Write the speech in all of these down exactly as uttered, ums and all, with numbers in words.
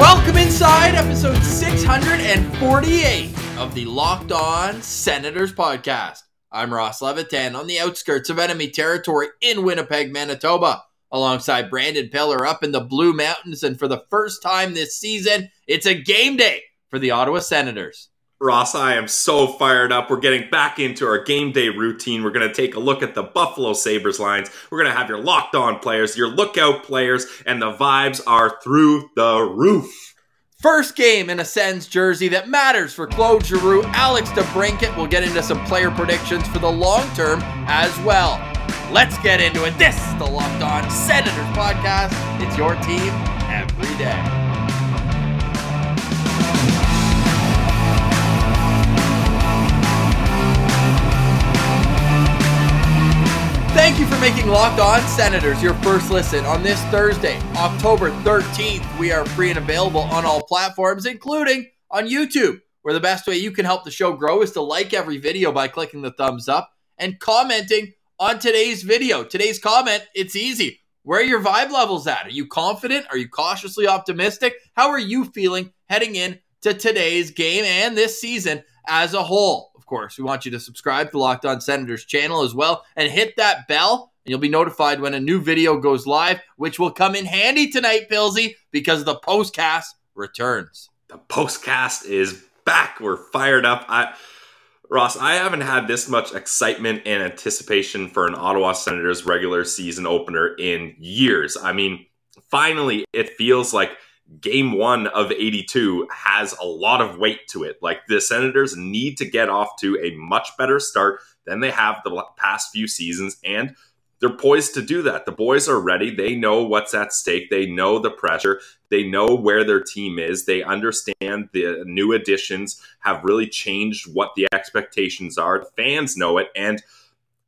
Welcome inside episode six forty-eight of the Locked On Senators Podcast. I'm Ross Levitan on the outskirts of enemy territory in Winnipeg, Manitoba, alongside Brandon Pillar up in the Blue Mountains. And for the first time this season, it's a game day for the Ottawa Senators. Ross, I am so fired up. We're getting back into our game day routine. We're going to take a look at the Buffalo Sabres lines. We're going to have your locked on players, your lookout players, and the vibes are through the roof. First game in a Sens jersey that matters for Claude Giroux, Alex DeBrincat. We'll get into some player predictions for the long term as well. Let's get into it. This is the Locked On Senators Podcast. It's your team every day. Thank you for making Locked On Senators your first listen on this Thursday, October thirteenth. We are free and available on all platforms, including on YouTube, where the best way you can help the show grow is to like every video by clicking the thumbs up and commenting on today's video. Today's comment, it's easy. Where are your vibe levels at? Are you confident? Are you cautiously optimistic? How are you feeling heading in to today's game and this season as a whole? Course, we want you to subscribe to Locked On Senators channel as well and hit that bell, and you'll be notified when a new video goes live, which will come in handy tonight, Pilsy, because the postcast returns. The postcast is back. We're fired up. I, Ross, I haven't had this much excitement and anticipation for an Ottawa Senators regular season opener in years. I mean, finally, it feels like Game one of eighty-two has a lot of weight to it. Like, the Senators need to get off to a much better start than they have the past few seasons, and they're poised to do that. The boys are ready. They know what's at stake. They know the pressure. They know where their team is. They understand the new additions have really changed what the expectations are. The fans know it, and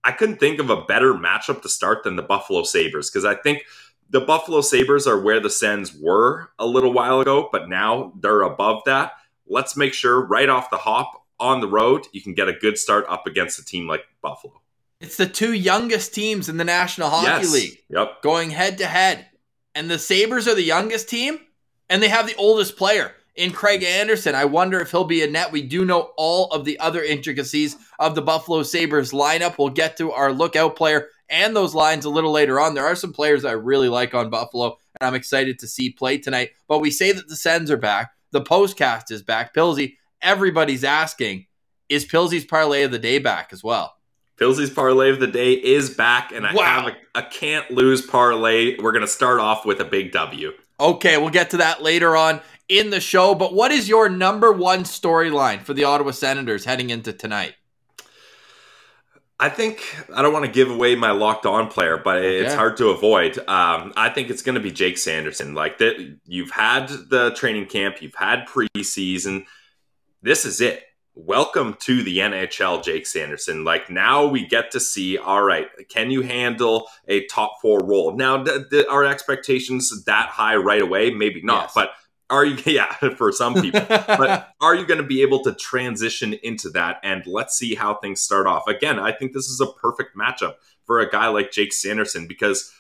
I couldn't think of a better matchup to start than the Buffalo Sabres, because I think the Buffalo Sabres are where the Sens were a little while ago, but now they're above that. Let's make sure right off the hop on the road, you can get a good start up against a team like Buffalo. It's the two youngest teams in the National Hockey yes. League yep. going head to head. And the Sabres are the youngest team, and they have the oldest player in Craig Anderson. I wonder if he'll be in net. We do know all of the other intricacies of the Buffalo Sabres lineup. We'll get to our lookout player and those lines a little later on. There are some players I really like on Buffalo, and I'm excited to see play tonight. But we say that the Sens are back. The postcast is back. Pilsy, everybody's asking, is Pilsy's parlay of the day back as well? Pilsy's parlay of the day is back, and I wow. have a, a can't lose parlay. We're going to start off with a big W. Okay, we'll get to that later on in the show. But what is your number one storyline for the Ottawa Senators heading into tonight? I think, I don't want to give away my locked on player, but it's yeah. hard to avoid. Um, I think it's going to be Jake Sanderson. Like, that, you've had the training camp, you've had preseason. This is it. Welcome to the N H L, Jake Sanderson. Like, now we get to see, all right, can you handle a top four role? Now, th- th- are expectations that high right away? Maybe not, yes. but are you, yeah, for some people, but are you going to be able to transition into that? And let's see how things start off. Again, I think this is a perfect matchup for a guy like Jake Sanderson, because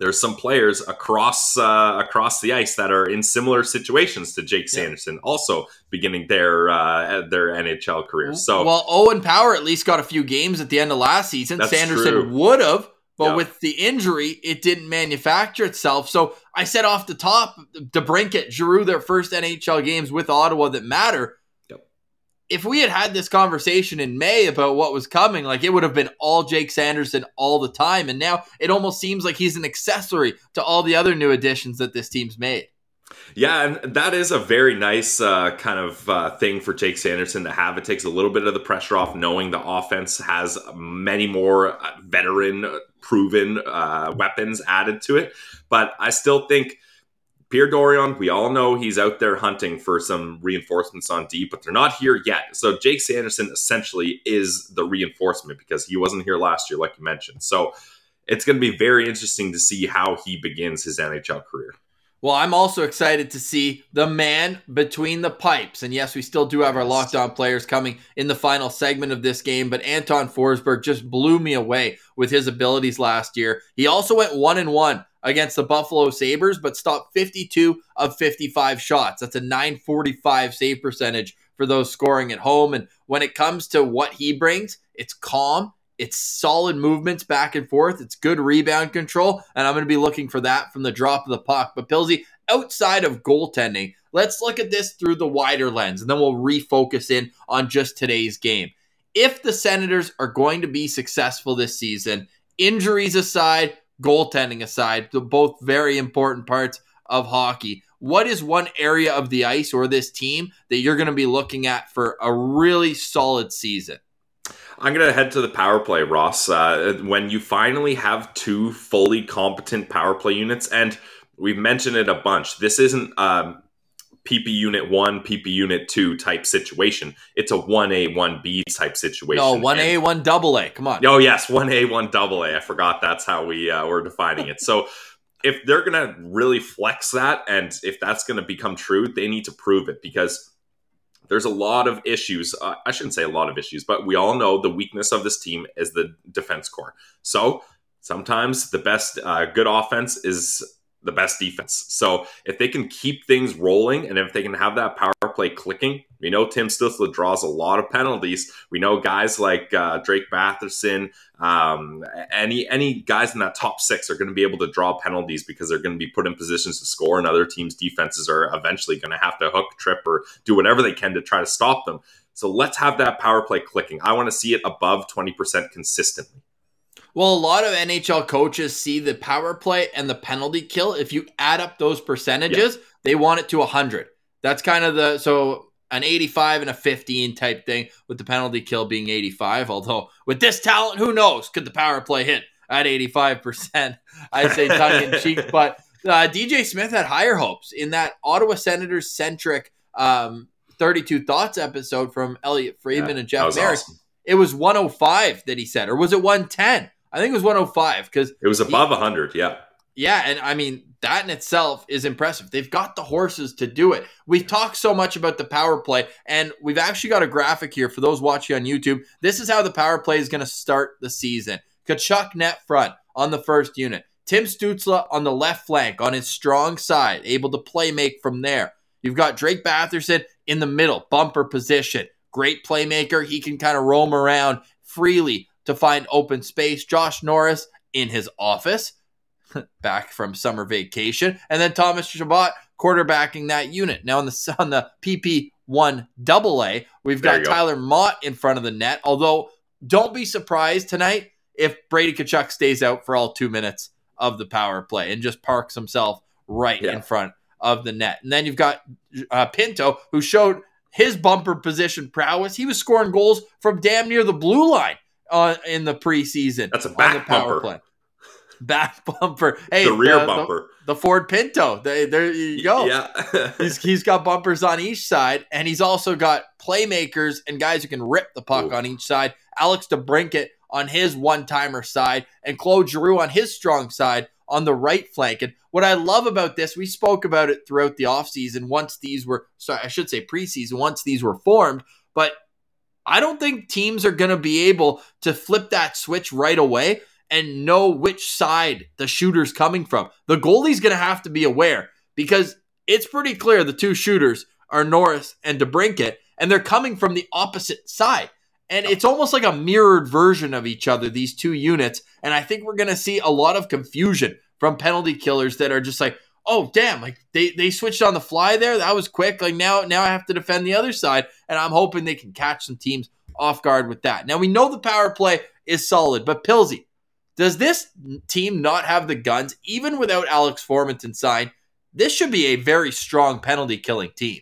there's some players across uh, across the ice that are in similar situations to Jake yeah. Sanderson, also beginning their uh, their N H L careers. So, well, Owen Power at least got a few games at the end of last season. That's Sanderson would have. But yep. with the injury, it didn't manufacture itself. So I said off the top, DeBrincat, Giroux, their first N H L games with Ottawa that matter. Yep. If we had had this conversation in May about what was coming, like, it would have been all Jake Sanderson all the time. And now it almost seems like he's an accessory to all the other new additions that this team's made. Yeah, and that is a very nice uh, kind of uh, thing for Jake Sanderson to have. It takes a little bit of the pressure off, knowing the offense has many more veteran, proven uh, weapons added to it. But I still think Pierre Dorion, we all know he's out there hunting for some reinforcements on D, but they're not here yet. So Jake Sanderson essentially is the reinforcement because he wasn't here last year, like you mentioned. So it's going to be very interesting to see how he begins his N H L career. Well, I'm also excited to see the man between the pipes. And yes, we still do have our Locked On players coming in the final segment of this game, but Anton Forsberg just blew me away with his abilities last year. He also went one and one against the Buffalo Sabres, but stopped fifty-two of fifty-five shots. That's a nine forty-five save percentage for those scoring at home. And when it comes to what he brings, it's calm. It's solid movements back and forth. It's good rebound control, and I'm going to be looking for that from the drop of the puck. But, Pilsy, outside of goaltending, let's look at this through the wider lens, and then we'll refocus in on just today's game. If the Senators are going to be successful this season, injuries aside, goaltending aside, both very important parts of hockey, what is one area of the ice or this team that you're going to be looking at for a really solid season? I'm going to head to the power play, Ross. Uh, when you finally have two fully competent power play units, and we've mentioned it a bunch, this isn't um, P P Unit one, P P Unit two type situation. It's a one A, one B type situation. No, one A, and, one double A. Come on. Oh, yes, one A, one double A. I forgot that's how we uh, were defining it. So if they're going to really flex that, and if that's going to become true, they need to prove it, because there's a lot of issues. Uh, I shouldn't say a lot of issues, but we all know the weakness of this team is the defense core. So sometimes the best uh, good offense is the best defense. So if they can keep things rolling and if they can have that power play clicking, we know Tim Stützle draws a lot of penalties. We know guys like uh, Drake Batherson, um, any any guys in that top six are going to be able to draw penalties because they're going to be put in positions to score, and other teams' defenses are eventually going to have to hook, trip, or do whatever they can to try to stop them. So let's have that power play clicking. I want to see it above twenty percent consistently. Well, a lot of N H L coaches see the power play and the penalty kill. If you add up those percentages, yeah. They want it to one hundred. That's kind of the, so an eighty-five and a fifteen type thing, with the penalty kill being eighty-five. Although with this talent, who knows? Could the power play hit at eighty-five percent? I say tongue in cheek, but uh, D J Smith had higher hopes in that Ottawa Senators centric um, thirty-two Thoughts episode from Elliot Friedman yeah, and Jeff Merrick. Awesome. It was one oh five that he said, or was it one ten? I think it was one oh five because it was above he, one hundred. Yeah. Yeah. And I mean, that in itself is impressive. They've got the horses to do it. We've talked so much about the power play, and we've actually got a graphic here for those watching on YouTube. This is how the power play is going to start the season. Tkachuk net front on the first unit. Tim Stützle on the left flank on his strong side, able to play make from there. You've got Drake Batherson in the middle, bumper position. Great playmaker. He can kind of roam around freely to find open space. Josh Norris in his office, back from summer vacation. And then Thomas Chabot quarterbacking that unit. Now on the, on the P P one double A, we've got Tyler Motte in front of the net. Although, don't be surprised tonight if Brady Tkachuk stays out for all two minutes of the power play and just parks himself right yeah. in front of the net. And then you've got uh, Pinto, who showed his bumper position prowess. He was scoring goals from damn near the blue line on, in the preseason. That's a back on the power bumper. Play. Back bumper. Hey, the rear the, bumper. The, the Ford Pinto. They, there you go. Yeah. he's, he's got bumpers on each side, and he's also got playmakers and guys who can rip the puck Ooh. on each side. Alex DeBrincat on his one-timer side, and Claude Giroux on his strong side on the right flank. And what I love about this, we spoke about it throughout the offseason once these were, sorry, I should say preseason, once these were formed, but I don't think teams are going to be able to flip that switch right away and know which side the shooter's coming from. The goalie's going to have to be aware, because it's pretty clear the two shooters are Norris and DeBrincat, and they're coming from the opposite side. And it's almost like a mirrored version of each other, these two units. And I think we're going to see a lot of confusion from penalty killers that are just like, oh, damn, like they, they switched on the fly there. That was quick. Like now, now I have to defend the other side. And I'm hoping they can catch some teams off guard with that. Now, we know the power play is solid, but Pilsy, does this team not have the guns? Even without Alex Formenton signed, this should be a very strong penalty killing team.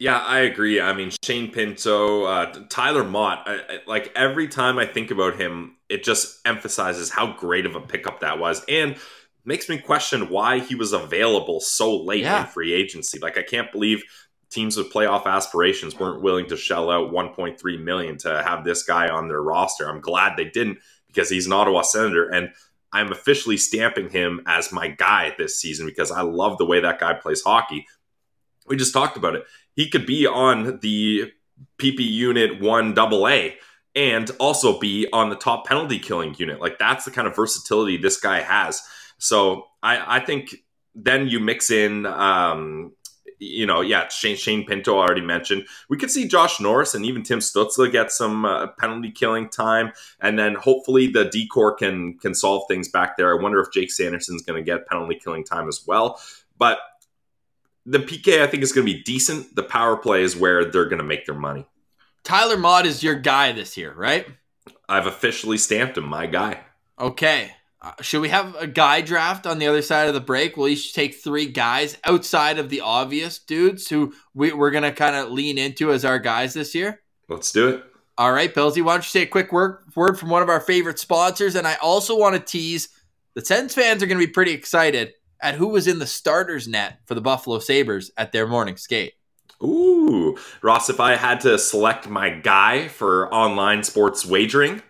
Yeah, I agree. I mean, Shane Pinto, uh, Tyler Motte, I, I, like every time I think about him, it just emphasizes how great of a pickup that was. And makes me question why he was available so late yeah. in free agency. Like, I can't believe teams with playoff aspirations weren't willing to shell out one point three million dollars to have this guy on their roster. I'm glad they didn't, because he's an Ottawa Senator, and I'm officially stamping him as my guy this season because I love the way that guy plays hockey. We just talked about it. He could be on the P P unit one double A and also be on the top penalty killing unit. Like, that's the kind of versatility this guy has. So I, I think then you mix in, um, you know, yeah, Shane, Shane Pinto already mentioned. We could see Josh Norris and even Tim Stützle get some uh, penalty killing time. And then hopefully the D-Corps can, can solve things back there. I wonder if Jake Sanderson's going to get penalty killing time as well. But the P K, I think, is going to be decent. The power play is where they're going to make their money. Tyler Motte is your guy this year, right? I've officially stamped him my guy. Okay. Uh, should we have a guy draft on the other side of the break? We'll each take three guys outside of the obvious dudes who we, we're going to kind of lean into as our guys this year. Let's do it. All right, Billsy, why don't you say a quick word, word from one of our favorite sponsors? And I also want to tease the Sens fans are going to be pretty excited at who was in the starters net for the Buffalo Sabres at their morning skate. Ooh, Ross, if I had to select my guy for online sports wagering,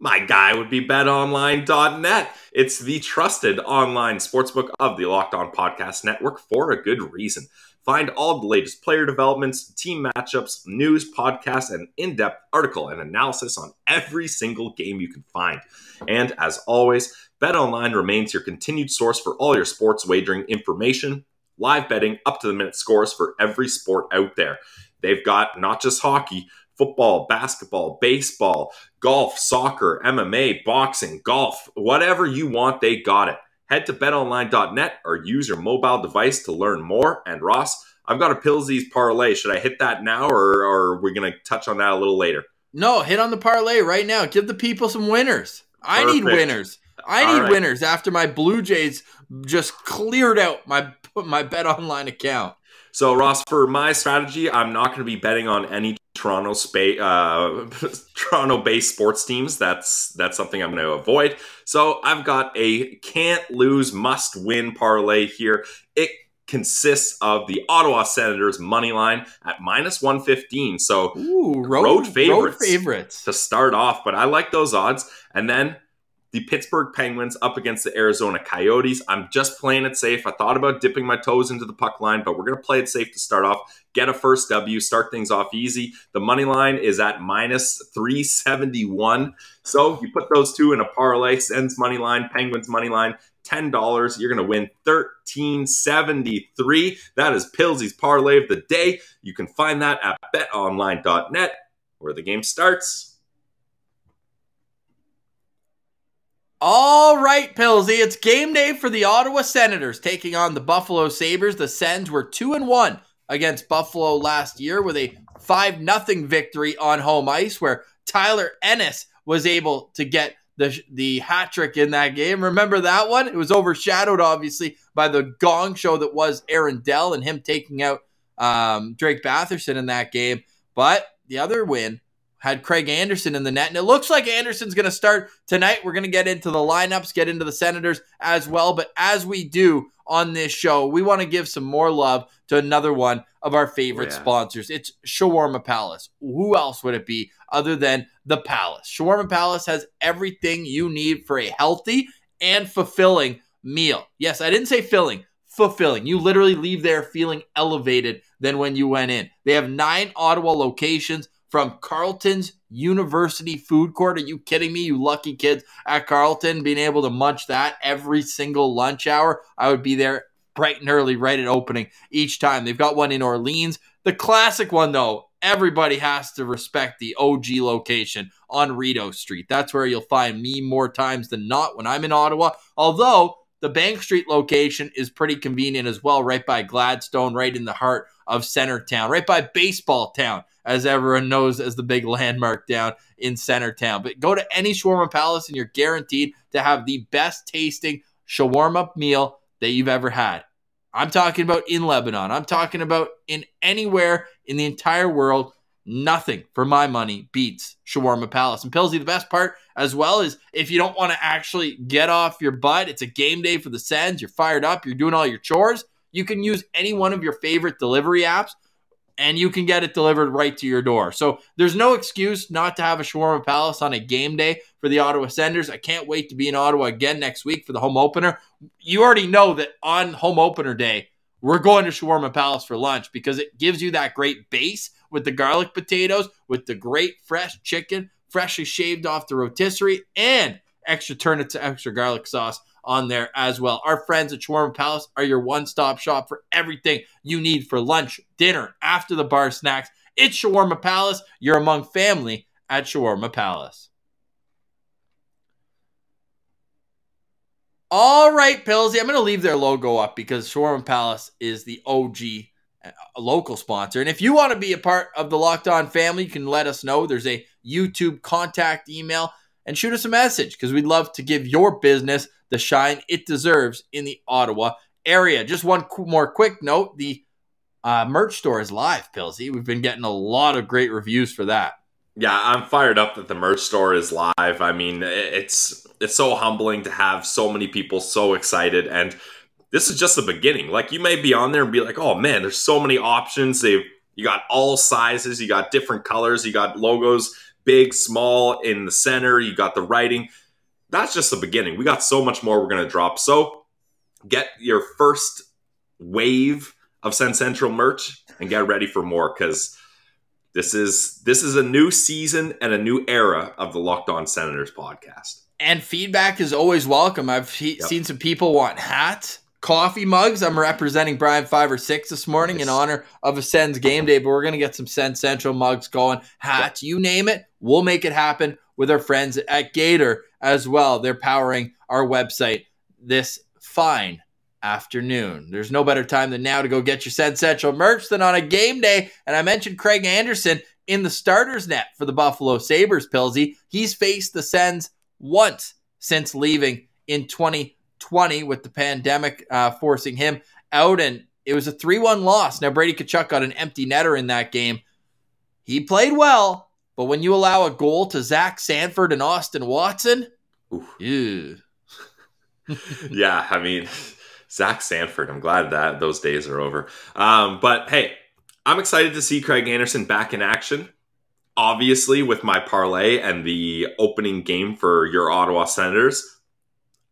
my guy would be bet online dot net. It's the trusted online sportsbook of the Locked On Podcast Network for a good reason. Find all the latest player developments, team matchups, news, podcasts, and in-depth article and analysis on every single game you can find. And as always, BetOnline remains your continued source for all your sports wagering information, live betting, up-to-the-minute scores for every sport out there. They've got not just hockey, football, basketball, baseball, golf, soccer, M M A, boxing, golf, whatever you want, they got it. Head to bet online dot net or use your mobile device to learn more. And Ross, I've got a Pillsy's parlay. Should I hit that now, or, or are we going to touch on that a little later? No, hit on the parlay right now. Give the people some winners. Perfect. I need winners. I All need right. winners after my Blue Jays just cleared out my my BetOnline account. So, Ross, for my strategy, I'm not going to be betting on any Toronto spa- uh, Toronto-based sports teams. That's that's something I'm going to avoid. So, I've got a can't lose, must win parlay here. It consists of the Ottawa Senators money line at minus one fifteen. So, Ooh, road, road, favorites road favorites to start off. But I like those odds. And then the Pittsburgh Penguins up against the Arizona Coyotes. I'm just playing it safe. I thought about dipping my toes into the puck line, but we're going to play it safe to start off. Get a first W, start things off easy. The money line is at minus three seventy-one. So you put those two in a parlay, Sens money line, Penguins money line, ten dollars. You're going to win thirteen seventy-three. That is Pillsy's parlay of the day. You can find that at bet online dot net, where the game starts. All right, Pillsy, it's game day for the Ottawa Senators taking on the Buffalo Sabres. The Sens were two and one against Buffalo last year with a five nothing victory on home ice, where Tyler Ennis was able to get the, the hat trick in that game. Remember that one? It was overshadowed, obviously, by the gong show that was Aaron Dell and him taking out um, Drake Batherson in that game. But the other win had Craig Anderson in the net, and it looks like Anderson's going to start tonight. We're going to get into the lineups, get into the Senators as well, but as we do on this show, we want to give some more love to another one of our favorite yeah. sponsors. It's Shawarma Palace. Who else would it be other than the Palace? Shawarma Palace has everything you need for a healthy and fulfilling meal. Yes, I didn't say filling. Fulfilling. You literally leave there feeling elevated than when you went in. They have nine Ottawa locations, from Carleton's University Food Court. Are you kidding me, you lucky kids at Carleton, being able to munch that every single lunch hour? I would be there bright and early, right at opening each time. They've got one in Orleans. The classic one, though, everybody has to respect the O G location on Rideau Street. That's where you'll find me more times than not when I'm in Ottawa, although the Bank Street location is pretty convenient as well, right by Gladstone, right in the heart of Centertown, right by Baseball Town, as everyone knows as the big landmark down in Centertown. But go to any Shawarma Palace and you're guaranteed to have the best tasting shawarma meal that you've ever had. I'm talking about in Lebanon. I'm talking about in anywhere in the entire world. nothing for my money beats Shawarma Palace. And Pilsy, the best part as well is if you don't want to actually get off your butt, it's a game day for the Sens, you're fired up, you're doing all your chores, you can use any one of your favorite delivery apps and you can get it delivered right to your door. So there's no excuse not to have a Shawarma Palace on a game day for the Ottawa Senators. I can't wait to be in Ottawa again next week for the home opener. You already know that on home opener day, we're going to Shawarma Palace for lunch because it gives you that great base with the garlic potatoes, with the great fresh chicken, freshly shaved off the rotisserie, and extra turnips, extra garlic sauce on there as well. Our friends at Shawarma Palace are your one-stop shop for everything you need for lunch, dinner, after the bar snacks. It's Shawarma Palace. You're among family at Shawarma Palace. All right, Pilsy, I'm going to leave their logo up because Shawarma Palace is the O G local sponsor. And if you want to be a part of the Locked On family, you can let us know. There's a YouTube contact email and shoot us a message because we'd love to give your business the shine it deserves in the Ottawa area. Just one more quick note. The uh, merch store is live, Pilsy. We've been getting a lot of great reviews for that. Yeah, I'm fired up that the merch store is live. I mean, it's it's so humbling to have so many people so excited. And this is just the beginning. Like, you may be on there and be like, oh, man, there's so many options. They've, you got all sizes. You got different colors. You got logos, big, small, in the center. You got the writing. That's just the beginning. We got so much more we're going to drop. So get your first wave of Sen Central merch and get ready for more because this is this is a new season and a new era of the Locked On Senators podcast. And feedback is always welcome. I've he- yep. seen some people want hats, coffee mugs. I'm representing Brian five or six this morning nice. in honor of a Sens game day, but we're going to get some Sen Central mugs going, hats, yep. you name it. We'll make it happen with our friends at Gator as well. They're powering our website this fine afternoon. There's no better time than now to go get your Sen Central merch than on a game day. And I mentioned Craig Anderson in the starter's net for the Buffalo Sabres, Pilsy. He's faced the Sens once since leaving in twenty twenty with the pandemic uh, forcing him out, and it was a three one loss. Now, Brady Tkachuk got an empty netter in that game. He played well, but when you allow a goal to Zach Sanford and Austin Watson, ew. Yeah, I mean, Zach Sanford, I'm glad that those days are over. Um, but, hey, I'm excited to see Craig Anderson back in action. Obviously, with my parlay and the opening game for your Ottawa Senators,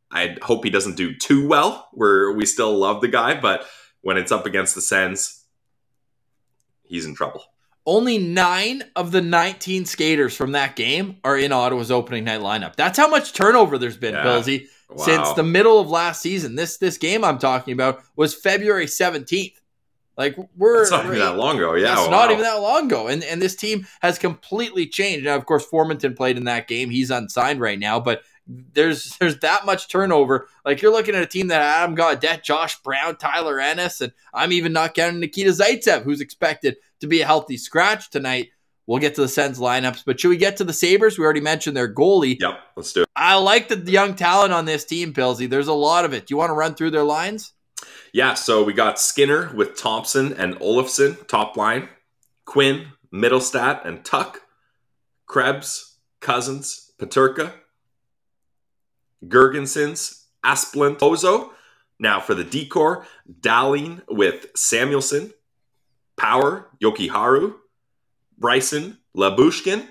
I hope he doesn't do too well. We're, we still love the guy, but when it's up against the Sens, he's in trouble. Only nine of the nineteen skaters from that game are in Ottawa's opening night lineup. That's how much turnover there's been, yeah. Pilsy, wow. since the middle of last season. This this game I'm talking about was February seventeenth. Like we're it's not even that long ago, yeah. It's wow. not even that long ago, and and this team has completely changed. Now, of course, Formenton played in that game; he's unsigned right now. But there's there's that much turnover. Like you're looking at a team that Adam Gaudette, Josh Brown, Tyler Ennis, and I'm even not counting Nikita Zaitsev, who's expected to be a healthy scratch tonight. We'll get to the Sens lineups, but should we get to the Sabres? We already mentioned their goalie. Yep, let's do it. I like the young talent on this team, Pilsy. There's a lot of it. Do you want to run through their lines? Yeah, so we got Skinner with Thompson and Olofsson, top line. Quinn, Middlestat, and Tuck. Krebs, Cousins, Peterka. Gergensons, Asplund, Pozo. Now for the decor, Dahlin with Samuelson. Power, Yokiharu. Bryson, Labushkin.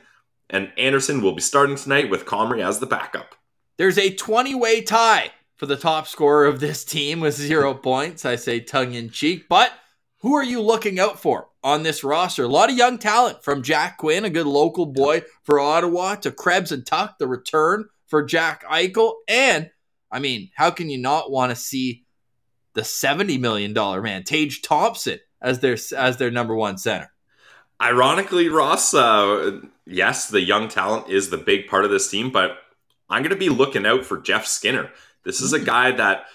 And Anderson will be starting tonight with Comrie as the backup. There's a twenty-way tie for the top scorer of this team with zero points. I say tongue-in-cheek, but who are you looking out for on this roster? A lot of young talent from Jack Quinn, a good local boy for Ottawa, to Krebs and Tuck, the return for Jack Eichel. And, I mean, how can you not want to see the seventy million dollars man, Tage Thompson, as their, as their number one center? Ironically, Ross, uh, yes, the young talent is the big part of this team, but I'm going to be looking out for Jeff Skinner. This is a guy that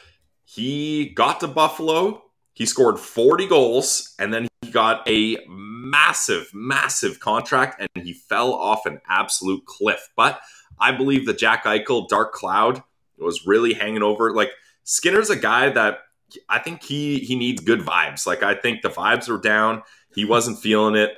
he got to Buffalo, he scored forty goals, and then he got a massive, massive contract, and he fell off an absolute cliff. But I believe the Jack Eichel dark cloud was really hanging over. Like, Skinner's a guy that I think he he needs good vibes. Like, I think the vibes were down. He wasn't feeling it.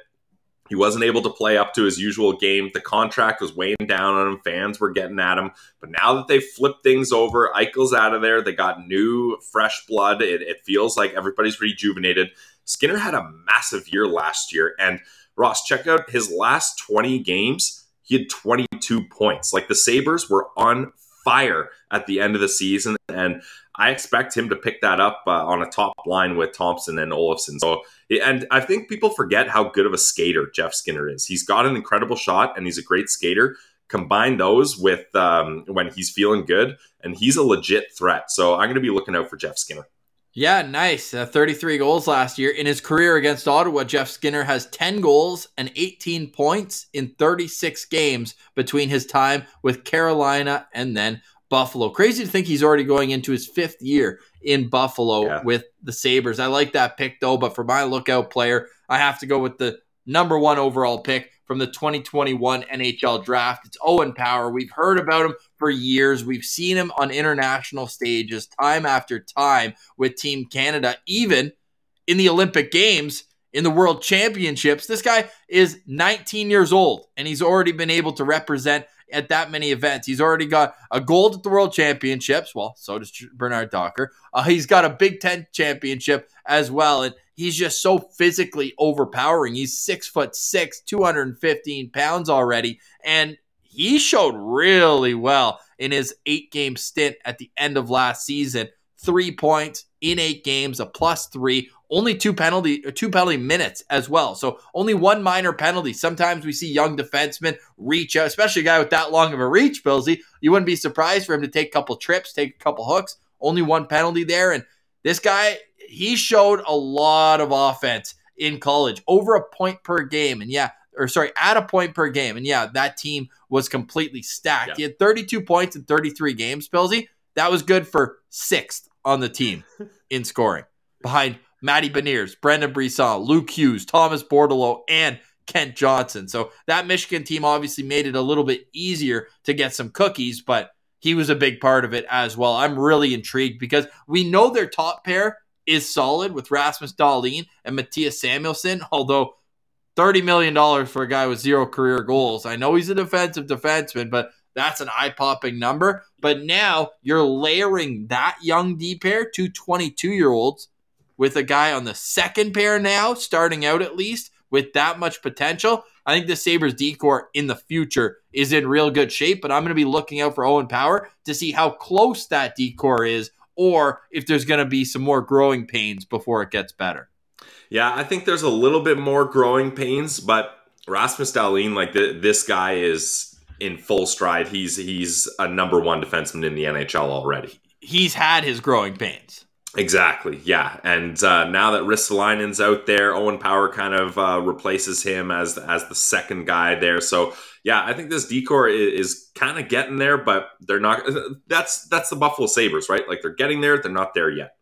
He wasn't able to play up to his usual game. The contract was weighing down on him. Fans were getting at him. But now that they flipped things over, Eichel's out of there. They got new, fresh blood. It, it feels like everybody's rejuvenated. Skinner had a massive year last year. And Ross, check out his last twenty games. He had twenty-two points. Like, the Sabres were on fire at the end of the season. And I expect him to pick that up uh, on a top line with Thompson and Olofsson. So, and I think people forget how good of a skater Jeff Skinner is. He's got an incredible shot and he's a great skater. Combine those with um, when he's feeling good, and he's a legit threat. So I'm going to be looking out for Jeff Skinner. Yeah, nice. Uh, thirty-three goals last year. In his career against Ottawa, Jeff Skinner has ten goals and eighteen points in thirty-six games between his time with Carolina and then Buffalo. Crazy to think he's already going into his fifth year in Buffalo yeah. with the Sabres. I like that pick, though, but for my lookout player, I have to go with the number one overall pick from the twenty twenty-one N H L draft. It's Owen Power. We've heard about him for years. We've seen him on international stages time after time with Team Canada, even in the Olympic Games, in the World Championships. This guy is nineteen years old, and he's already been able to represent at that many events. He's already got a gold at the World Championships. Well, so does Bernard Docker. Uh, he's got a Big Ten championship as well, and he's just so physically overpowering. He's six foot six, two hundred fifteen pounds already, and he showed really well in his eight-game stint at the end of last season. Three points in eight games, a plus three. Only two penalty, two penalty minutes as well. So only one minor penalty. Sometimes we see young defensemen reach out, especially a guy with that long of a reach, Billsy. You wouldn't be surprised for him to take a couple trips, take a couple hooks. Only one penalty there. And this guy, he showed a lot of offense in college, over a point per game. And yeah, or sorry, at a point per game. And yeah, that team was completely stacked. Yeah. He had thirty-two points in thirty-three games, Billsy. That was good for sixth on the team in scoring, behind Matty Beniers, Brendan Brisson, Luke Hughes, Thomas Bordelot, and Kent Johnson. So that Michigan team obviously made it a little bit easier to get some cookies, but he was a big part of it as well. I'm really intrigued because we know their top pair is solid with Rasmus Dahlin and Matthias Samuelsson, although thirty million dollars for a guy with zero career goals. I know he's a defensive defenseman, but that's an eye-popping number. But now you're layering that young D pair, two twenty-two-year-olds, with a guy on the second pair now, starting out at least, with that much potential. I think the Sabres D-Corps in the future is in real good shape, but I'm going to be looking out for Owen Power to see how close that D-Corps is, or if there's going to be some more growing pains before it gets better. Yeah, I think there's a little bit more growing pains, but Rasmus Dahlin, like the, this guy is in full stride. He's, he's a number one defenseman in the N H L already. He's had his growing pains. Exactly, yeah. And uh, now that Ristolainen's out there, Owen Power kind of uh, replaces him as as the second guy there. So, yeah, I think this D-Corps is, is kind of getting there, but they're not. That's that's the Buffalo Sabres, right? Like, they're getting there. They're not there yet.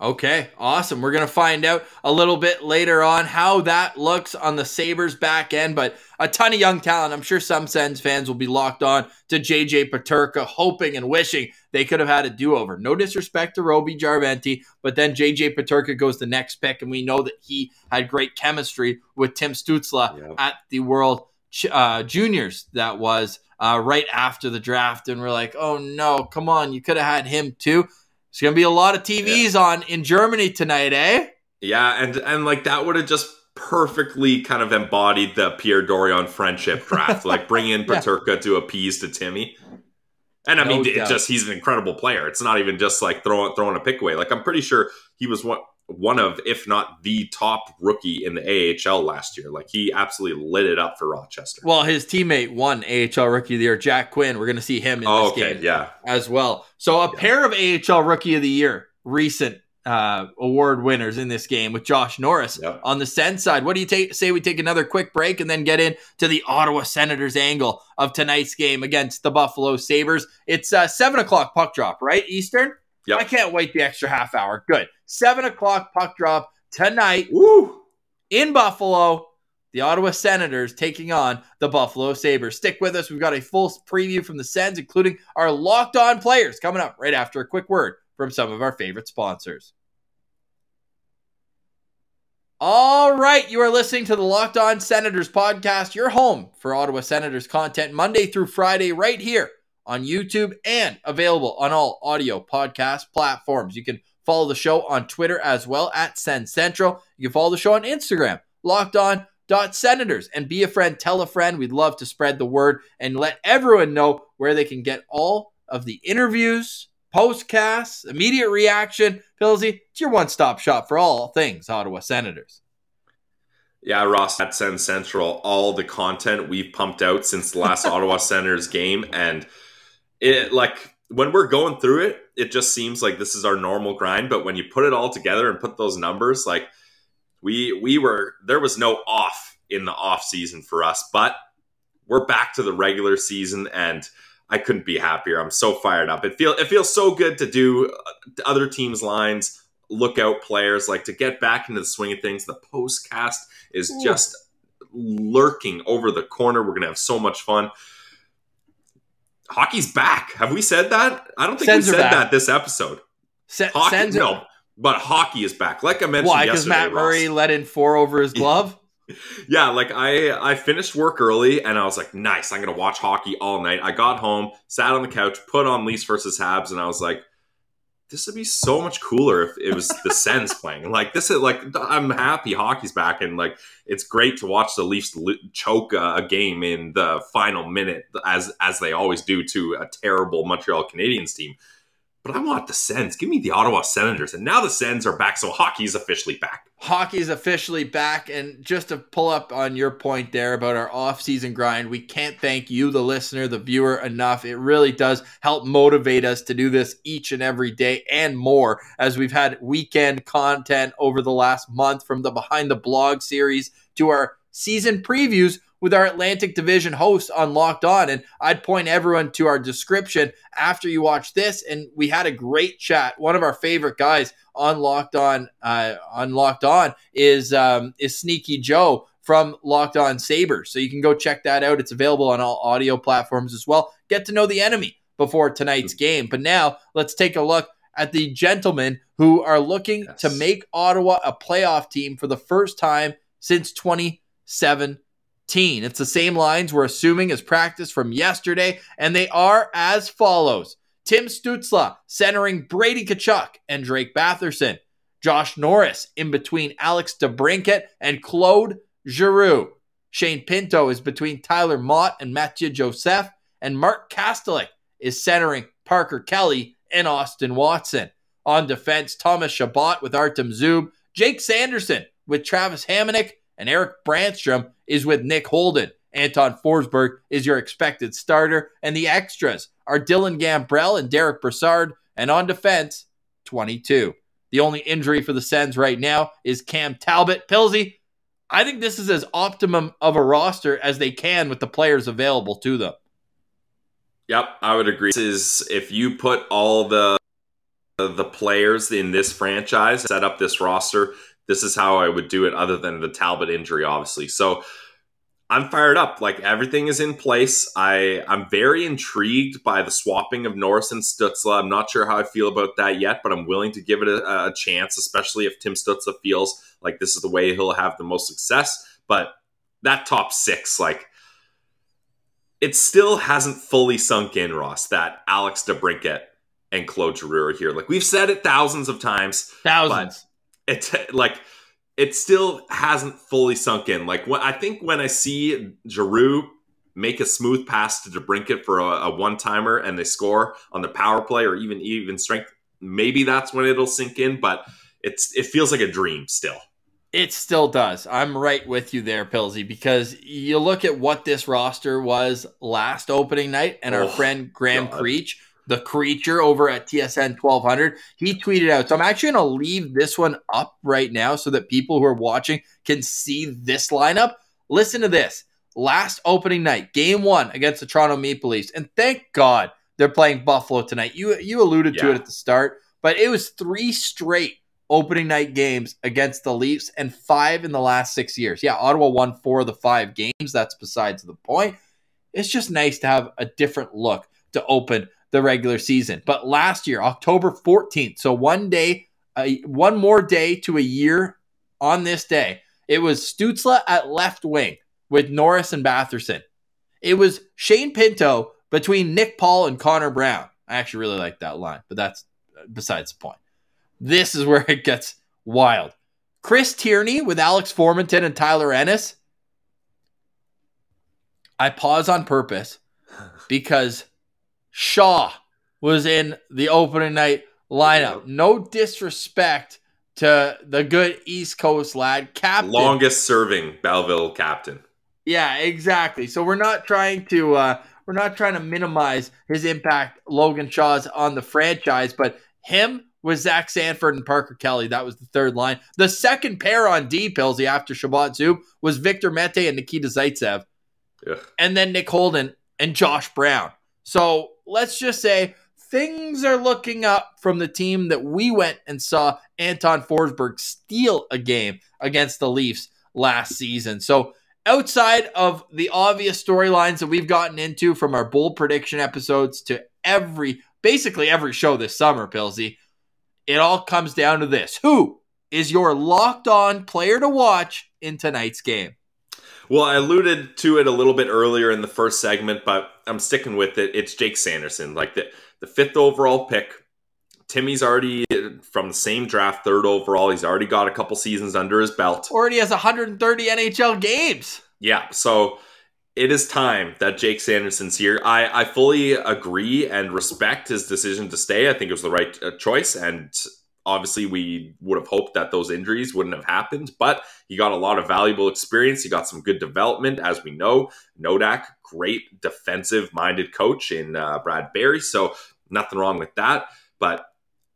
Okay, awesome. We're going to find out a little bit later on how that looks on the Sabres back end, but a ton of young talent. I'm sure some Sens fans will be locked on to J J Peterka, hoping and wishing they could have had a do-over. No disrespect to Roby Jarventi, but then J J Peterka goes the next pick, and we know that he had great chemistry with Tim Stützle yeah. at the World uh, Juniors, that was uh, right after the draft, and we're like, oh no, come on, you could have had him too. It's going to be a lot of T Vs yeah. on in Germany tonight, eh? Yeah, and, and like that would have just perfectly kind of embodied the Pierre Dorion friendship draft, like bring in Peterka yeah. to appease to Timmy. And I no mean, doubt. It just he's an incredible player. It's not even just like throwing throwing a pick away. Like I'm pretty sure he was one, one of, if not the top rookie in the A H L last year. Like he absolutely lit it up for Rochester. Well, his teammate won A H L Rookie of the Year, Jack Quinn. We're going to see him in oh, this okay, game yeah. as well. So a yeah. pair of A H L Rookie of the Year recent uh, award winners in this game with Josh Norris yep. on the Sens side. What do you take, say we take another quick break and then get into the Ottawa Senators angle of tonight's game against the Buffalo Sabres? It's uh, seven o'clock puck drop, right, Eastern? Yep. I can't wait the extra half hour. Good. seven o'clock puck drop tonight. Woo! In Buffalo, the Ottawa Senators taking on the Buffalo Sabres. Stick with us. We've got a full preview from the Sens, including our Locked On players coming up right after a quick word from some of our favorite sponsors. All right, you are listening to the Locked On Senators podcast, your home for Ottawa Senators content Monday through Friday right here on YouTube and available on all audio podcast platforms. You can follow the show on Twitter as well, at Sen Central. You can follow the show on Instagram, lockedon.senators, and be a friend, tell a friend. We'd love to spread the word and let everyone know where they can get all of the interviews, postcasts, immediate reaction. Pillsy, it's your one-stop shop for all things Ottawa Senators. Yeah, Ross, at Sen Central, all the content we've pumped out since the last Ottawa Senators game, and it like when we're going through it, it just seems like this is our normal grind. But when you put it all together and put those numbers, like we we were, there was no off in the off season for us. But we're back to the regular season, and I couldn't be happier. I'm so fired up. It feel it feels so good to do other teams' lines, lookout players, like to get back into the swing of things. The postcast is just lurking over the corner. We're gonna have so much fun. Hockey's back. Have we said that? I don't think Sens we said that this episode. Se- hockey, Sens- no, but hockey is back. Like I mentioned Why, yesterday, because Matt Murray Ross. let in four over his glove. Yeah, like I, I finished work early and I was like, nice, I'm gonna watch hockey all night. I got home, sat on the couch, put on Leafs versus Habs, and I was like, this would be so much cooler if it was the Sens playing. Like this is like, I'm happy hockey's back, and like it's great to watch the Leafs choke a, a game in the final minute, as as they always do to a terrible Montreal Canadiens team. But I want the Sens. Give me the Ottawa Senators, and now the Sens are back, so hockey's officially back. Hockey's officially back, and just to pull up on your point there about our off-season grind, we can't thank you, the listener, the viewer, enough. It really does help motivate us to do this each and every day and more, as we've had weekend content over the last month, from the Behind the Blog series to our season previews with our Atlantic Division host on Locked On. And I'd point everyone to our description after you watch this, and we had a great chat. One of our favorite guys on Locked On, uh, on Locked On is um, is Sneaky Joe from Locked On Sabres. So you can go check that out. It's available on all audio platforms as well. Get to know the enemy before tonight's game. But now let's take a look at the gentlemen who are looking yes. to make Ottawa a playoff team for the first time since twenty seventeen. It's the same lines we're assuming as practice from yesterday, and they are as follows. Tim Stützle centering Brady Tkachuk and Drake Batherson. Josh Norris in between Alex DeBrincat and Claude Giroux. Shane Pinto is between Tyler Motte and Mathieu Joseph. And Mark Kastelic is centering Parker Kelly and Austin Watson. On defense, Thomas Chabot with Artem Zub. Jake Sanderson with Travis Hamonic. And Eric Brandstrom is with Nick Holden. Anton Forsberg is your expected starter. And the extras are Dylan Gambrell and Derek Brassard. And on defense, twenty-two. The only injury for the Sens right now is Cam Talbot. Pillsy, I think this is as optimum of a roster as they can with the players available to them. Yep, I would agree. This is, if you put all the, the players in this franchise, set up this roster, this is how I would do it, other than the Talbot injury, obviously. So I'm fired up. Like, everything is in place. I, I'm very intrigued by the swapping of Norris and Stützle. I'm not sure how I feel about that yet, but I'm willing to give it a, a chance, especially if Tim Stützle feels like this is the way he'll have the most success. But that top six, like, it still hasn't fully sunk in, Ross, that Alex DeBrincat and Claude Giroux are here. Like, we've said it thousands of times. Thousands. But It's like, it still hasn't fully sunk in. Like, when, I think when I see Giroux make a smooth pass to DeBrincat for a, a one-timer and they score on the power play or even even strength, maybe that's when it'll sink in. But it's it feels like a dream still. It still does. I'm right with you there, Pillsy, because you look at what this roster was last opening night, and oh, our friend Graham God. Creech, the creature over at T S N twelve hundred, he tweeted out. So I'm actually going to leave this one up right now so that people who are watching can see this lineup. Listen to this. Last opening night, game one against the Toronto Maple Leafs. And thank God they're playing Buffalo tonight. You you alluded yeah. to it at the start, but it was three straight opening night games against the Leafs and five in the last six years. Yeah, Ottawa won four of the five games. That's besides the point. It's just nice to have a different look to open the regular season. But last year, October fourteenth, so one day, uh, one more day to a year on this day, it was Stützle at left wing with Norris and Batherson. It was Shane Pinto between Nick Paul and Connor Brown. I actually really like that line, but that's besides the point. This is where it gets wild. Chris Tierney with Alex Formenton and Tyler Ennis. I pause on purpose because Shaw was in the opening night lineup. No disrespect to the good East Coast lad, captain. Longest serving Belleville captain. Yeah, exactly. So we're not trying to uh, we're not trying to minimize his impact, Logan Shaw's, on the franchise, but him with Zach Sanford and Parker Kelly, that was the third line. The second pair on D, Pilsy, after Shabbat Zub, was Victor Mete and Nikita Zaitsev. Yeah. And then Nick Holden and Josh Brown. So let's just say things are looking up from the team that we went and saw Anton Forsberg steal a game against the Leafs last season. So outside of the obvious storylines that we've gotten into from our bold prediction episodes to every, basically every show this summer, Pilsy, it all comes down to this. Who is your locked on player to watch in tonight's game? Well, I alluded to it a little bit earlier in the first segment, but I'm sticking with it. It's Jake Sanderson, like the, the fifth overall pick. Timmy's already from the same draft, third overall. He's already got a couple seasons under his belt. Already has one hundred thirty N H L games. Yeah, so it is time that Jake Sanderson's here. I, I fully agree and respect his decision to stay. I think it was the right choice, and obviously we would have hoped that those injuries wouldn't have happened, but he got a lot of valuable experience. He got some good development, as we know. Nodak, great defensive-minded coach in uh, Brad Berry, so nothing wrong with that, but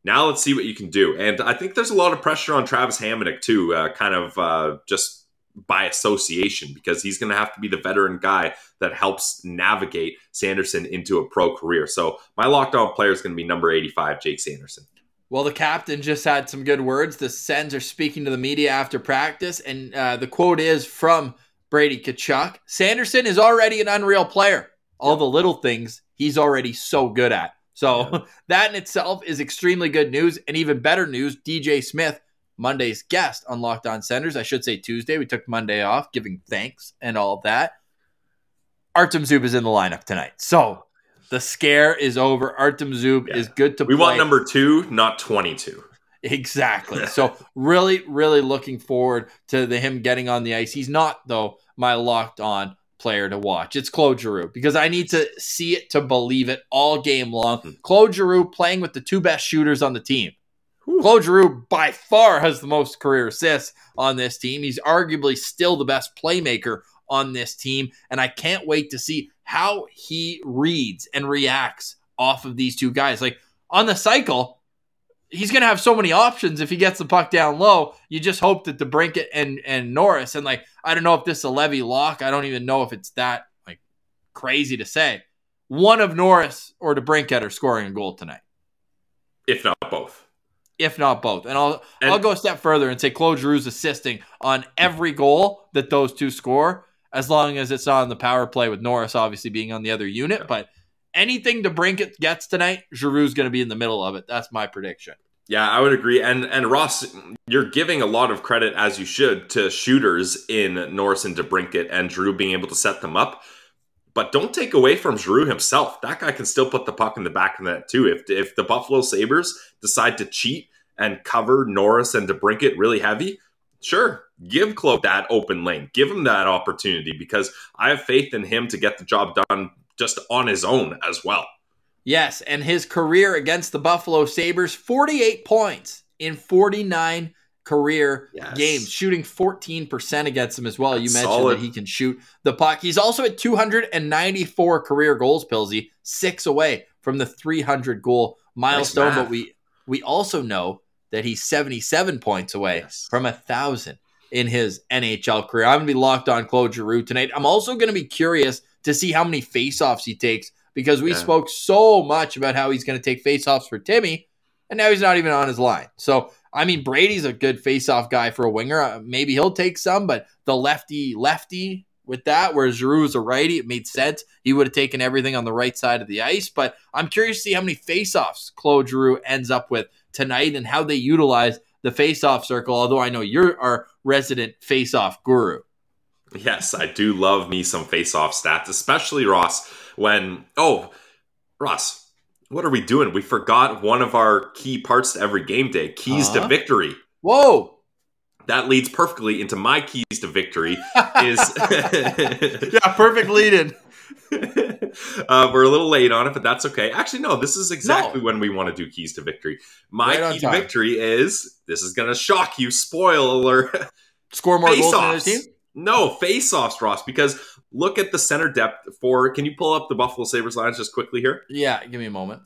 now let's see what you can do. And I think there's a lot of pressure on Travis Hamonic too, uh, kind of uh, just by association, because he's going to have to be the veteran guy that helps navigate Sanderson into a pro career. So my locked on player is going to be number eighty-five, Jake Sanderson. Well, the captain just had some good words. The Sens are speaking to the media after practice, and uh, the quote is from Brady Tkachuk. Sanderson is already an unreal player. All the little things he's already so good at. So yeah. That in itself is extremely good news, and even better news, D J Smith, Monday's guest on Locked On Senators. I should say Tuesday. We took Monday off, giving thanks and all of that. Artem Zub is in the lineup tonight. So the scare is over. Artem Zub yeah. is good to we play. We want number two, not twenty-two. Exactly. So really, really looking forward to the, him getting on the ice. He's not, though, my Locked On player to watch. It's Claude Giroux, because I need to see it to believe it all game long. Mm-hmm. Claude Giroux playing with the two best shooters on the team. Ooh. Claude Giroux by far has the most career assists on this team. He's arguably still the best playmaker on this team, and I can't wait to see how he reads and reacts off of these two guys. Like, on the cycle, he's going to have so many options if he gets the puck down low. You just hope that DeBrincat and, and Norris, and like, I don't know if this is a Levy lock. I don't even know if it's that like crazy to say. One of Norris or DeBrincat are scoring a goal tonight. If not both. If not both. And I'll and, I'll go a step further and say Claude Giroux's assisting on every goal that those two score, as long as it's on the power play with Norris obviously being on the other unit, yeah. but anything DeBrincat gets tonight, Giroux's going to be in the middle of it. That's my prediction. Yeah, I would agree. And and Ross, you're giving a lot of credit, as you should, to shooters in Norris and DeBrincat and Giroux being able to set them up. But don't take away from Giroux himself. That guy can still put the puck in the back of the net too. If, if the Buffalo Sabres decide to cheat and cover Norris and DeBrincat really heavy, sure, give Claude that open lane. Give him that opportunity, because I have faith in him to get the job done just on his own as well. Yes, and his career against the Buffalo Sabres, forty-eight points in forty-nine career yes. games, shooting fourteen percent against him as well. That's you mentioned solid. That he can shoot the puck. He's also at two hundred ninety-four career goals, Pilsy, six away from the three hundred goal milestone, nice but we we also know that he's seventy-seven points away yes. from one thousand in his N H L career. I'm going to be locked on Claude Giroux tonight. I'm also going to be curious to see how many faceoffs he takes, because we yeah. spoke so much about how he's going to take faceoffs for Timmy, and now he's not even on his line. So, I mean, Brady's a good faceoff guy for a winger. Maybe he'll take some, but the lefty-lefty with that, whereas Giroux is a righty, it made sense. He would have taken everything on the right side of the ice, but I'm curious to see how many faceoffs Claude Giroux ends up with tonight and how they utilize the faceoff circle, although I know you're our resident faceoff guru. Yes, I do love me some faceoff stats, especially Ross, when, oh, Ross, what are we doing? We forgot one of our key parts to every game day, keys uh-huh. to victory. Whoa. That leads perfectly into my keys to victory. is Yeah, perfect lead-in. uh, we're a little late on it, but that's okay. Actually, no, this is exactly no. when we want to do keys to victory. My right key to victory is, this is going to shock you, spoiler. Score more face-offs. Goals than the other team? No, face-offs, Ross, because look at the center depth for, can you pull up the Buffalo Sabres lines just quickly here? Yeah, give me a moment.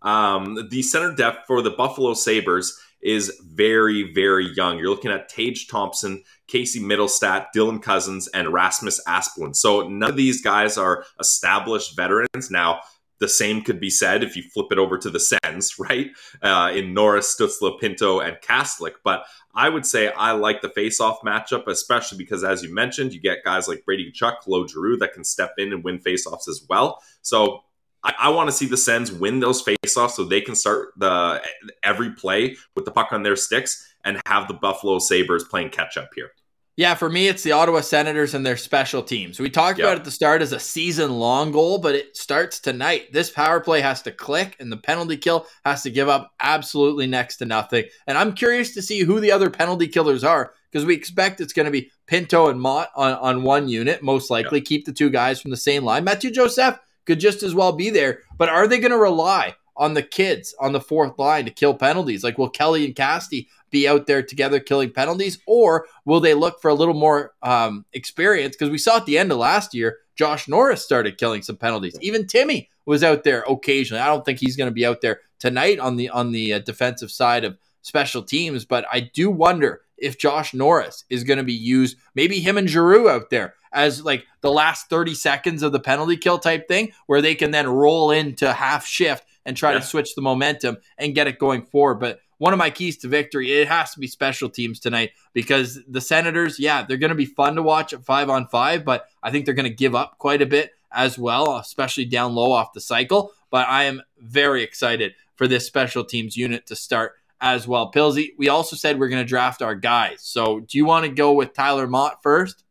Um, the center depth for the Buffalo Sabres is very, very young. You're looking at Tage Thompson, Casey Middlestat, Dylan Cousins, and Rasmus Asplund. So none of these guys are established veterans. Now, the same could be said if you flip it over to the Sens, right? Uh, in Norris, Stützle, Pinto, and Kastelic. But I would say I like the face-off matchup, especially because, as you mentioned, you get guys like Brady Tkachuk, Claude Giroux that can step in and win face-offs as well. So I, I want to see the Sens win those faceoffs so they can start the every play with the puck on their sticks and have the Buffalo Sabres playing catch-up here. Yeah, for me, it's the Ottawa Senators and their special teams. We talked yep. about it at the start as a season-long goal, but it starts tonight. This power play has to click, and the penalty kill has to give up absolutely next to nothing. And I'm curious to see who the other penalty killers are, because we expect it's going to be Pinto and Motte on, on one unit, most likely. Yep. Keep the two guys from the same line. Mathieu Joseph could just as well be there, but are they going to rely on the kids on the fourth line to kill penalties? Like, will Kelly and Casty be out there together killing penalties, or will they look for a little more um, experience? Because we saw at the end of last year, Josh Norris started killing some penalties. Even Timmy was out there occasionally. I don't think he's going to be out there tonight on the on the uh, defensive side of special teams, but I do wonder if Josh Norris is going to be used, maybe him and Giroux out there as like the last thirty seconds of the penalty kill type thing, where they can then roll into half shift and try yeah. to switch the momentum and get it going forward. But one of my keys to victory, it has to be special teams tonight, because the Senators, yeah, they're going to be fun to watch at five on five, but I think they're going to give up quite a bit as well, especially down low off the cycle. But I am very excited for this special teams unit to start as well. Pilsy, we also said we're going to draft our guys. So do you want to go with Tyler Motte first?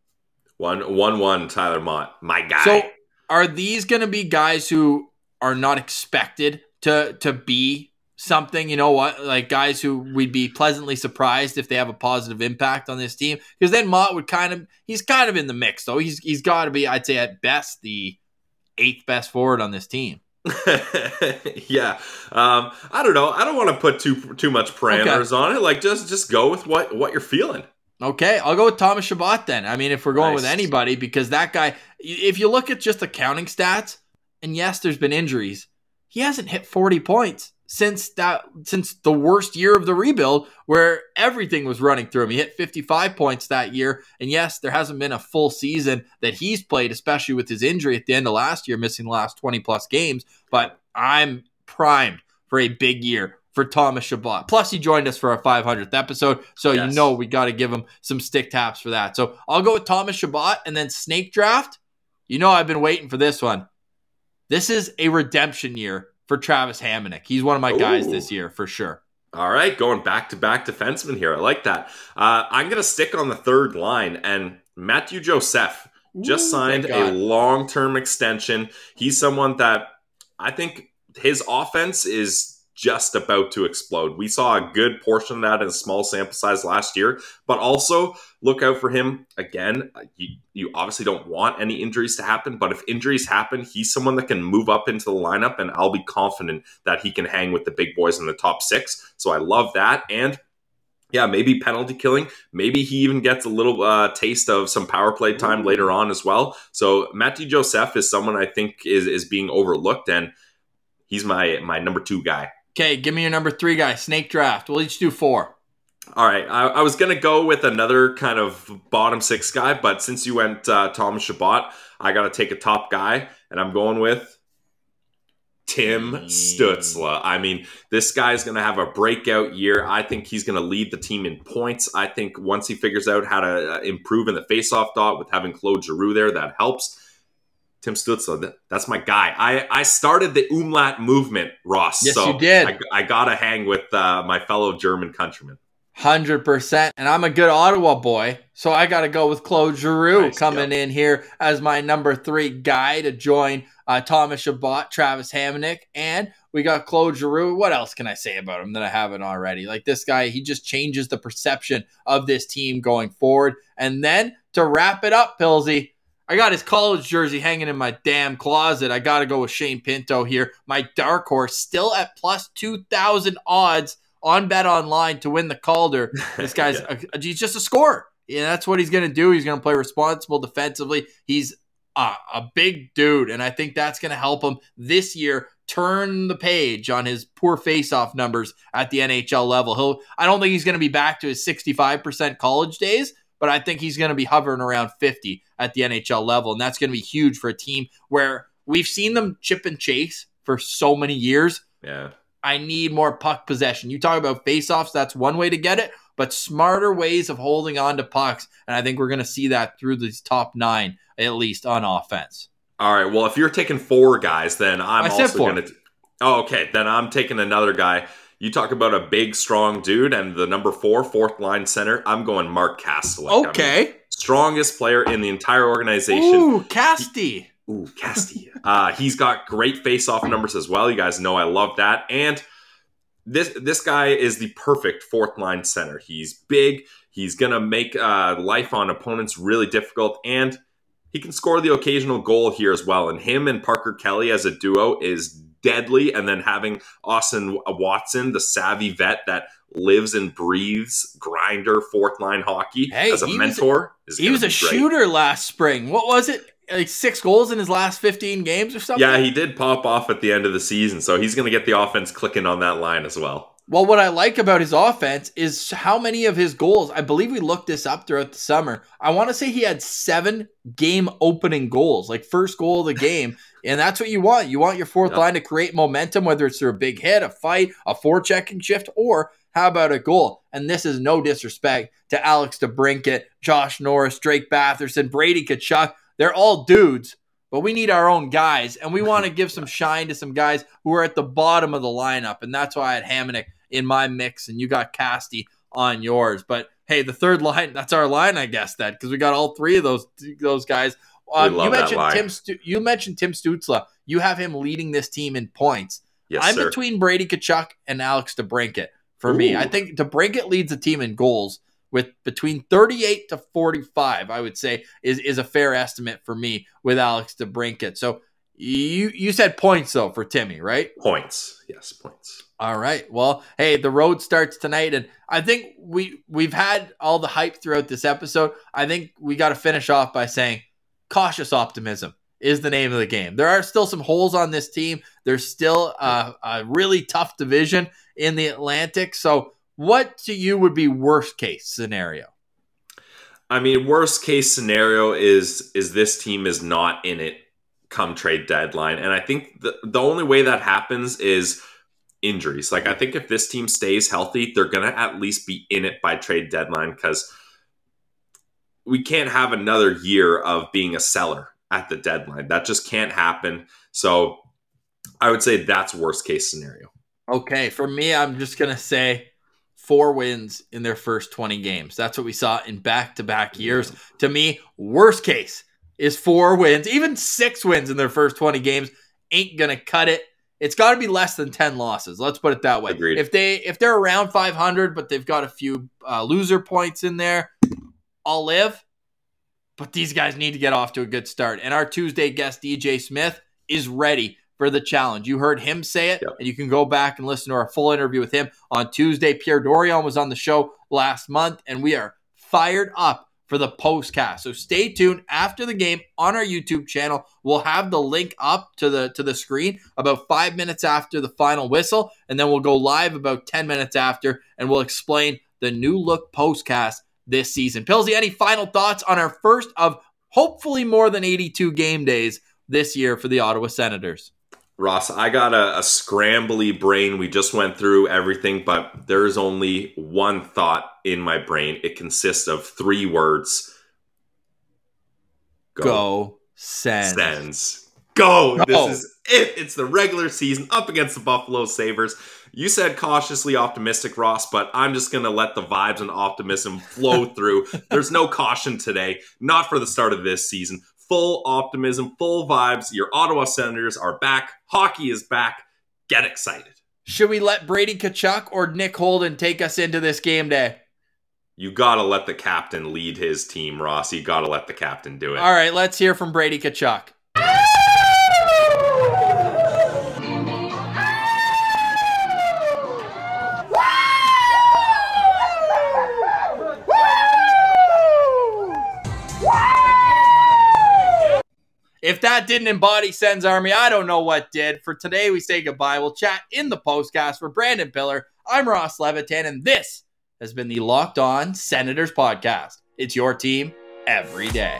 One, one, one, Tyler Motte, my guy. So are these going to be guys who are not expected to to be something, you know what, like guys who we'd be pleasantly surprised if they have a positive impact on this team? Because then Motte would kind of, he's kind of in the mix, though. He's He's got to be, I'd say at best, the eighth best forward on this team. yeah, um, I don't know. I don't want to put too too much parameters okay. on it. Like, just just go with what, what you're feeling. Okay, I'll go with Thomas Chabot then. I mean, if we're going nice. with anybody, because that guy, if you look at just the counting stats, and yes, there's been injuries, he hasn't hit forty points since that since the worst year of the rebuild where everything was running through him. He hit fifty-five points that year, and yes, there hasn't been a full season that he's played, especially with his injury at the end of last year, missing the last twenty-plus games, but I'm primed for a big year for Thomas Chabot. Plus, he joined us for our five hundredth episode, so yes. you know we got to give him some stick taps for that. So I'll go with Thomas Chabot, and then snake draft. You know I've been waiting for this one. This is a redemption year for Travis Hamonic. He's one of my Ooh. guys this year for sure. All right, going back-to-back defenseman here. I like that. Uh, I'm going to stick on the third line, and Mathieu Joseph just Ooh, signed a long-term extension. He's someone that I think his offense is just about to explode. We saw a good portion of that in a small sample size last year, but also look out for him. Again, you, you obviously don't want any injuries to happen, but if injuries happen, he's someone that can move up into the lineup, and I'll be confident that he can hang with the big boys in the top six. So I love that. And yeah, maybe penalty killing. Maybe he even gets a little uh, taste of some power play time later on as well. So Mathieu Joseph is someone I think is, is being overlooked, and he's my, my number two guy. Okay, give me your number three guy, snake draft. We'll each do four. All right, I, I was going to go with another kind of bottom six guy, but since you went uh, Thomas Chabot, I got to take a top guy, and I'm going with Tim Stützle. I mean, this guy's going to have a breakout year. I think he's going to lead the team in points. I think once he figures out how to improve in the faceoff dot with having Claude Giroux there, that helps. Tim Stützle, that's my guy. I, I started the umlaut movement, Ross. Yes, so you did. I, I got to hang with uh, my fellow German countrymen. one hundred percent. And I'm a good Ottawa boy, so I got to go with Claude Giroux nice, coming yep. in here as my number three guy to join uh, Thomas Chabot, Travis Hamonic, and we got Claude Giroux. What else can I say about him that I haven't already? Like, this guy, he just changes the perception of this team going forward. And then to wrap it up, Pillsy, I got his college jersey hanging in my damn closet. I got to go with Shane Pinto here. My dark horse, still at plus two thousand odds on BetOnline to win the Calder. This guy's yeah. a, he's just a scorer. Yeah, that's what he's going to do. He's going to play responsible defensively. He's a, a big dude, and I think that's going to help him this year turn the page on his poor face-off numbers at the N H L level. He'll, I don't think he's going to be back to his sixty-five percent college days, but I think he's going to be hovering around fifty at the N H L level, and that's going to be huge for a team where we've seen them chip and chase for so many years. Yeah. I need more puck possession. You talk about faceoffs, that's one way to get it, but smarter ways of holding on to pucks, and I think we're going to see that through these top nine, at least on offense. All right, well, if you're taking four guys, then I'm I also going to... Oh, okay, then I'm taking another guy. You talk about a big, strong dude, and the number four, fourth-line center, I'm going Mark Kastelic. Okay. I mean, strongest player in the entire organization. Ooh, Casty. He- Ooh, Casty. Uh, he's got great face-off numbers as well. You guys know I love that. And this this guy is the perfect fourth-line center. He's big. He's going to make uh, life on opponents really difficult. And he can score the occasional goal here as well. And him and Parker Kelly as a duo is deadly. And then having Austin Watson, the savvy vet that lives and breathes grinder fourth-line hockey hey, as a he mentor. Was a, is he was a shooter last spring. What was it? Like six goals in his last fifteen games or something? Yeah, he did pop off at the end of the season, so he's going to get the offense clicking on that line as well. Well, what I like about his offense is how many of his goals, I believe we looked this up throughout the summer, I want to say he had seven game-opening goals, like first goal of the game, and that's what you want. You want your fourth yep. line to create momentum, whether it's through a big hit, a fight, a forechecking shift, or how about a goal? And this is no disrespect to Alex DeBrincat, Josh Norris, Drake Batherson, Brady Tkachuk. They're all dudes, but we need our own guys, and we want to give some shine to some guys who are at the bottom of the lineup, and that's why I had Hamonic in my mix, and you got Casty on yours. But, hey, the third line, that's our line, I guess, then, because we got all three of those those guys. Um, you, mentioned Tim Stu- you mentioned Tim Stützle. You have him leading this team in points. Yes, I'm sir. between Brady Tkachuk and Alex DeBrincat for Ooh. me. I think DeBrincat leads the team in goals, with between thirty-eight to forty-five, I would say, is, is a fair estimate for me with Alex DeBrincat. So you you said points, though, for Timmy, right? Points. Yes, points. All right. Well, hey, the road starts tonight, and I think we, we've had all the hype throughout this episode. I think we got to finish off by saying cautious optimism is the name of the game. There are still some holes on this team. There's still a, a really tough division in the Atlantic, so what to you would be worst case scenario? I mean, worst case scenario is is this team is not in it come trade deadline. And I think the, the only way that happens is injuries. Like, I think if this team stays healthy, they're going to at least be in it by trade deadline, because we can't have another year of being a seller at the deadline. That just can't happen. So I would say that's worst case scenario. Okay, for me, I'm just going to say four wins in their first twenty games. That's what we saw in back-to-back years. To me, worst case is four wins. Even six wins in their first twenty games ain't going to cut it. It's got to be less than ten losses. Let's put it that way. Agreed. If they, if they're around five hundred, but they've got a few uh, loser points in there, I'll live. But these guys need to get off to a good start. And our Tuesday guest, D J Smith, is ready for the challenge. You heard him say it, yep. and you can go back and listen to our full interview with him on Tuesday. Pierre Dorion was on the show last month, and we are fired up for the postcast. So stay tuned after the game on our YouTube channel. We'll have the link up to the to the screen about five minutes after the final whistle, and then we'll go live about ten minutes after, and we'll explain the new look postcast this season. Pillsy, any final thoughts on our first of hopefully more than eighty-two game days this year for the Ottawa Senators? Ross, I got a, a scrambly brain. We just went through everything, but there is only one thought in my brain. It consists of three words. Go, Go Sens. Sens. go. This oh. is it. It's the regular season up against the Buffalo Sabres. You said cautiously optimistic, Ross, but I'm just going to let the vibes and optimism flow through. There's no caution today, not for the start of this season. Full optimism, full vibes. Your Ottawa Senators are back. Hockey is back. Get excited. Should we let Brady Tkachuk or Nick Holden take us into this game day? You got to let the captain lead his team, Ross. You got to let the captain do it. All right, let's hear from Brady Tkachuk. If that didn't embody Sens Army, I don't know what did. For today, we say goodbye. We'll chat in the postcast. For Brandon Piller, I'm Ross Levitan, and this has been the Locked On Senators podcast. It's your team every day.